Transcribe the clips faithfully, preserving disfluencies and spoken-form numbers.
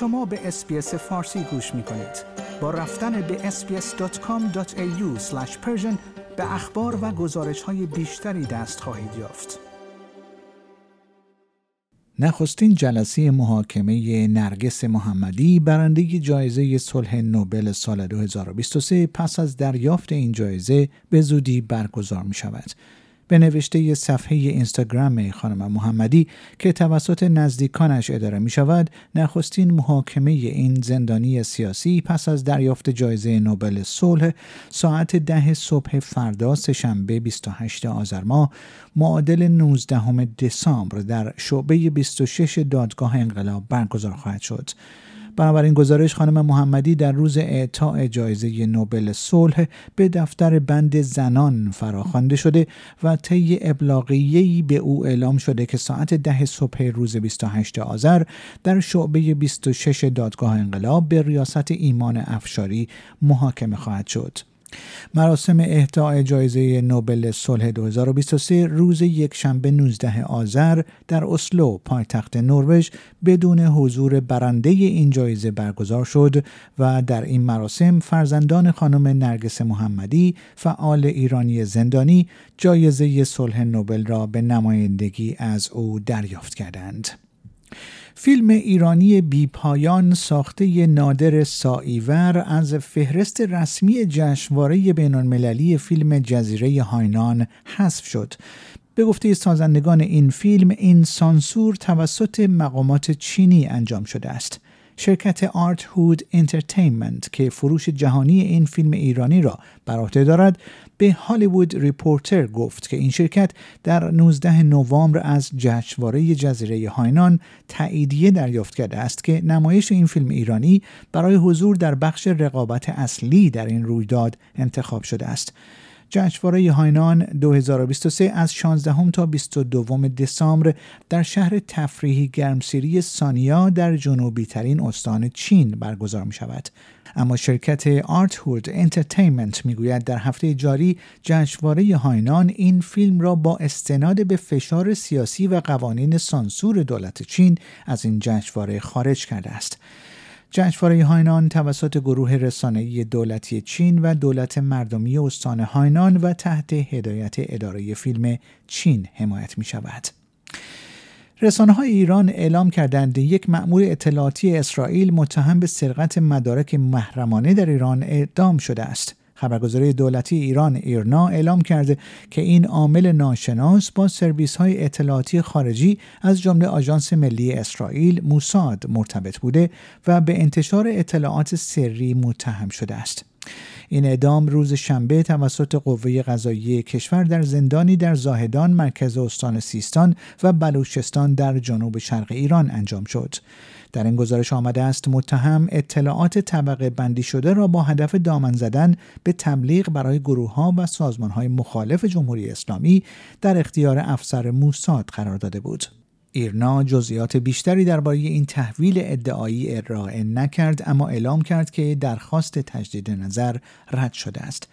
شما به اس‌بی‌اس فارسی گوش می‌کنید. با رفتن به اس بی اس دات کام دات ای یو اسلش پرشن به اخبار و گزارش‌های بیشتری دست خواهید یافت. نخستین جلسه محاکمه نرگس محمدی برنده جایزه صلح نوبل سال دو هزار و بیست و سه پس از دریافت این جایزه به زودی برگزار می شود. به نوشته صفحه اینستاگرام خانم محمدی که توسط نزدیکانش اداره می شود، نخستین محاکمه این زندانی سیاسی پس از دریافت جایزه نوبل صلح ساعت ده صبح فردا سه‌شنبه بیست و هشتم آذر ماه معادل نوزدهم دسامبر در شعبه بیست و شش دادگاه انقلاب برگزار خواهد شد. بنابراین گزارش خانم محمدی در روز اعطاء جایزه نوبل صلح به دفتر بند زنان فراخوانده شده و طی ابلاغیه‌ای به او اعلام شده که ساعت ده صبح روز بیست و هشتم آذر در شعبه بیست و شش دادگاه انقلاب به ریاست ایمان افشاری محاکمه خواهد شد. مراسم اهدای جایزه نوبل صلح دو هزار و بیست و سه روز یکشنبه نوزدهم آذر در اسلو پایتخت نروژ بدون حضور برنده این جایزه برگزار شد و در این مراسم فرزندان خانم نرگس محمدی فعال ایرانی زندانی جایزه صلح نوبل را به نمایندگی از او دریافت کردند. فیلم ایرانی بی پایان ساخته نادر ساییوار از فهرست رسمی جشنواره بین‌المللی فیلم جزیره هاینان حذف شد. به گفته سازندگان این فیلم، این سانسور توسط مقامات چینی انجام شده است. شرکت آرت هود انترتینمنت که فروش جهانی این فیلم ایرانی را بر عهده دارد، به هالیوود ریپورتر گفت که این شرکت در نوزدهم نوامبر از جشنواره جزیره هاینان تاییدیه دریافت کرده است که نمایش این فیلم ایرانی برای حضور در بخش رقابت اصلی در این رویداد انتخاب شده است. جشنواره هاینان دو هزار و بیست و سه از شانزدهم تا بیست و دوم دسامبر در شهر تفریحی گرمسیری سانیا در جنوبی ترین استان چین برگزار می شود. اما شرکت آرت هود انترتینمنت می گوید در هفته جاری جشنواره هاینان این فیلم را با استناد به فشار سیاسی و قوانین سانسور دولت چین از این جشنواره خارج کرده است. جشنواره هاینان توسط گروه رسانه‌ای دولتی چین و دولت مردمی استان هاینان و تحت هدایت اداره فیلم چین حمایت می شود. رسانه‌های ایران اعلام کردند یک مأمور اطلاعاتی اسرائیل متهم به سرقت مدارک محرمانه در ایران اعدام شده است. خبرگزاری دولتی ایران ایرنا اعلام کرده که این عامل ناشناس با سرویس‌های اطلاعاتی خارجی از جمله آژانس ملی اسرائیل موساد مرتبط بوده و به انتشار اطلاعات سری متهم شده است. این اعدام روز شنبه توسط قوه قضاییه کشور در زندانی در زاهدان مرکز استان سیستان و بلوچستان در جنوب شرق ایران انجام شد. در این گزارش آمده است متهم اطلاعات طبقه بندی شده را با هدف دامن زدن به تبلیغ برای گروه‌ها و سازمان‌های مخالف جمهوری اسلامی در اختیار افسر موساد قرار داده بود. ایرنا جزئیات بیشتری درباره این تحویل ادعایی ارائه نکرد، اما اعلام کرد که درخواست تجدید نظر رد شده است.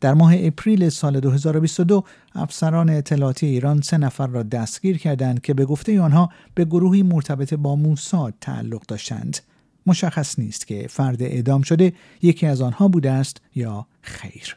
در ماه اپریل سال دو هزار و بیست و دو افسران اطلاعاتی ایران سه نفر را دستگیر کردند که به گفته آنها به گروهی مرتبط با موساد تعلق داشتند. مشخص نیست که فرد اعدام شده یکی از آنها بوده است یا خیر.